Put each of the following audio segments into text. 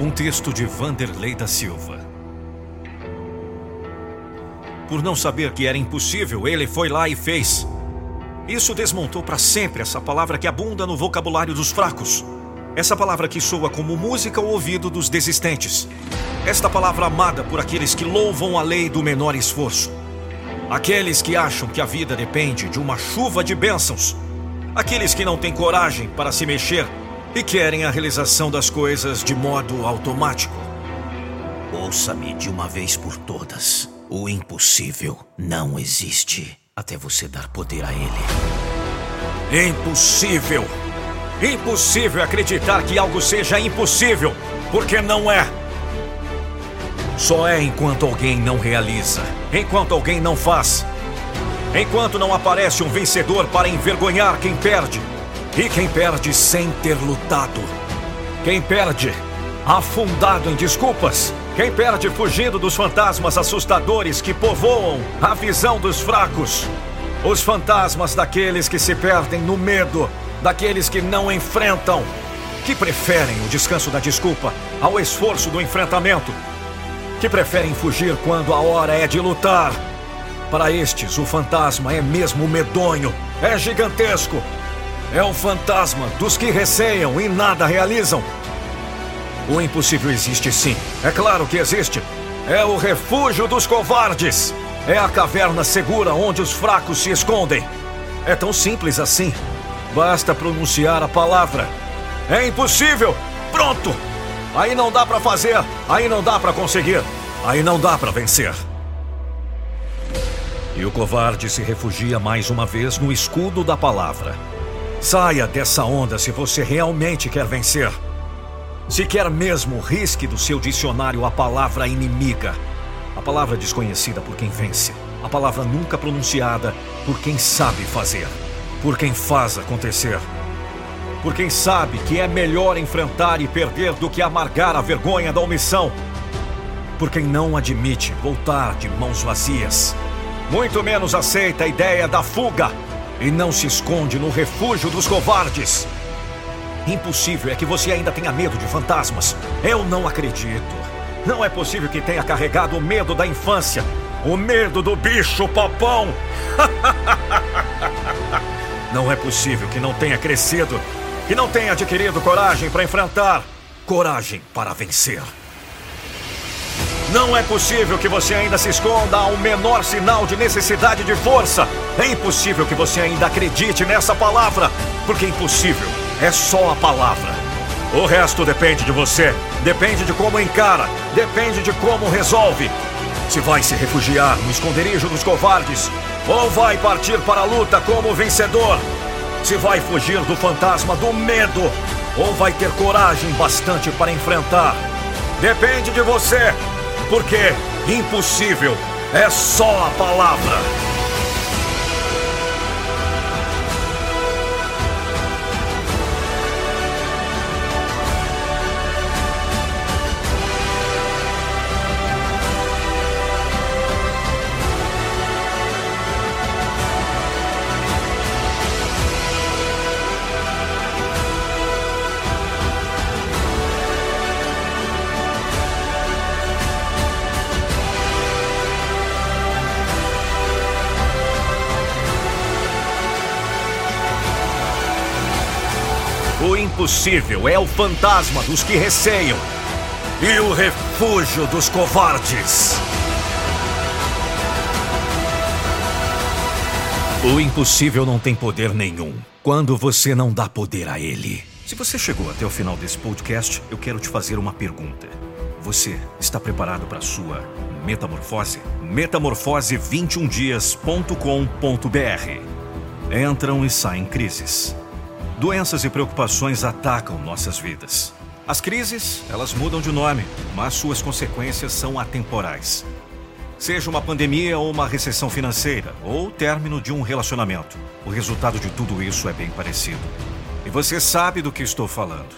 Um texto de Vanderlei da Silva. Por não saber que era impossível, ele foi lá e fez. Isso desmontou para sempre essa palavra que abunda no vocabulário dos fracos. Essa palavra que soa como música ao ouvido dos desistentes. Esta palavra amada por aqueles que louvam a lei do menor esforço. Aqueles que acham que a vida depende de uma chuva de bênçãos. Aqueles que não têm coragem para se mexer e querem a realização das coisas de modo automático. Ouça-me de uma vez por todas. O impossível não existe até você dar poder a ele. Impossível! Impossível acreditar que algo seja impossível, porque não é. Só é enquanto alguém não realiza, enquanto alguém não faz. Enquanto não aparece um vencedor para envergonhar quem perde. E quem perde sem ter lutado. Quem perde afundado em desculpas. Quem perde fugindo dos fantasmas assustadores que povoam a visão dos fracos. Os fantasmas daqueles que se perdem no medo, daqueles que não enfrentam, que preferem o descanso da desculpa ao esforço do enfrentamento, que preferem fugir quando a hora é de lutar. Para estes, o fantasma é mesmo medonho, é gigantesco. É o fantasma dos que receiam e nada realizam. O impossível existe sim, é claro que existe. É o refúgio dos covardes. É a caverna segura onde os fracos se escondem. É tão simples assim. Basta pronunciar a palavra. É impossível! Pronto! Aí não dá pra fazer, aí não dá pra conseguir, aí não dá pra vencer. E o covarde se refugia mais uma vez no escudo da palavra. Saia dessa onda se você realmente quer vencer. Se quer mesmo, risque do seu dicionário a palavra inimiga. A palavra desconhecida por quem vence. A palavra nunca pronunciada por quem sabe fazer. Por quem faz acontecer. Por quem sabe que é melhor enfrentar e perder do que amargar a vergonha da omissão. Por quem não admite voltar de mãos vazias. Muito menos aceita a ideia da fuga. E não se esconde no refúgio dos covardes. Impossível é que você ainda tenha medo de fantasmas. Eu não acredito. Não é possível que tenha carregado o medo da infância. O medo do bicho papão. Não é possível que não tenha crescido. Que não tenha adquirido coragem para enfrentar. Coragem para vencer. Não é possível que você ainda se esconda ao menor sinal de necessidade de força. É impossível que você ainda acredite nessa palavra, porque impossível é só a palavra. O resto depende de você, depende de como encara, depende de como resolve. Se vai se refugiar no esconderijo dos covardes, ou vai partir para a luta como vencedor. Se vai fugir do fantasma do medo, ou vai ter coragem bastante para enfrentar. Depende de você. Porque impossível é só a palavra. O impossível é o fantasma dos que receiam e o refúgio dos covardes. O impossível não tem poder nenhum quando você não dá poder a ele. Se você chegou até o final desse podcast, eu quero te fazer uma pergunta. Você está preparado para a sua metamorfose? Metamorfose21dias.com.br. Entram e saem crises. Doenças e preocupações atacam nossas vidas. As crises, elas mudam de nome, mas suas consequências são atemporais. Seja uma pandemia ou uma recessão financeira, ou o término de um relacionamento, o resultado de tudo isso é bem parecido. E você sabe do que estou falando.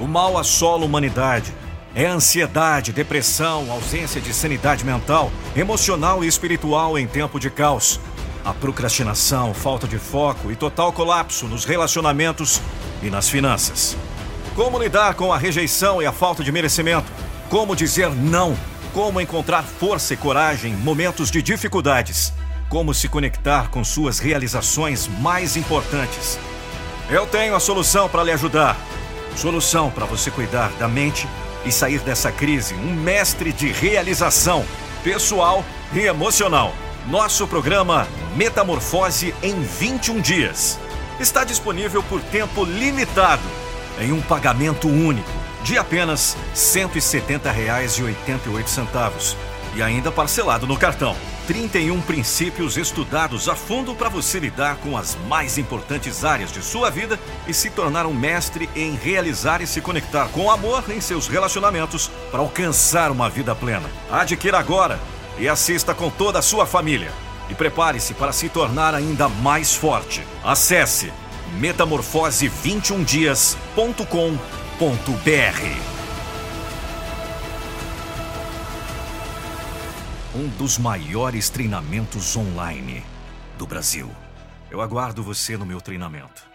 O mal assola a humanidade. É ansiedade, depressão, ausência de sanidade mental, emocional e espiritual em tempo de caos. A procrastinação, falta de foco e total colapso nos relacionamentos e nas finanças. Como lidar com a rejeição e a falta de merecimento? Como dizer não? Como encontrar força e coragem em momentos de dificuldades? Como se conectar com suas realizações mais importantes? Eu tenho a solução para lhe ajudar. Solução para você cuidar da mente e sair dessa crise um mestre de realização pessoal e emocional. Nosso programa Metamorfose em 21 dias está disponível por tempo limitado, em um pagamento único de apenas R$ 170,88 e ainda parcelado no cartão. 31 princípios estudados a fundo para você lidar com as mais importantes áreas de sua vida e se tornar um mestre em realizar e se conectar com amor em seus relacionamentos para alcançar uma vida plena. Adquira agora e assista com toda a sua família. E prepare-se para se tornar ainda mais forte. Acesse Metamorfose21dias.com.br. Um dos maiores treinamentos online do Brasil. Eu aguardo você no meu treinamento.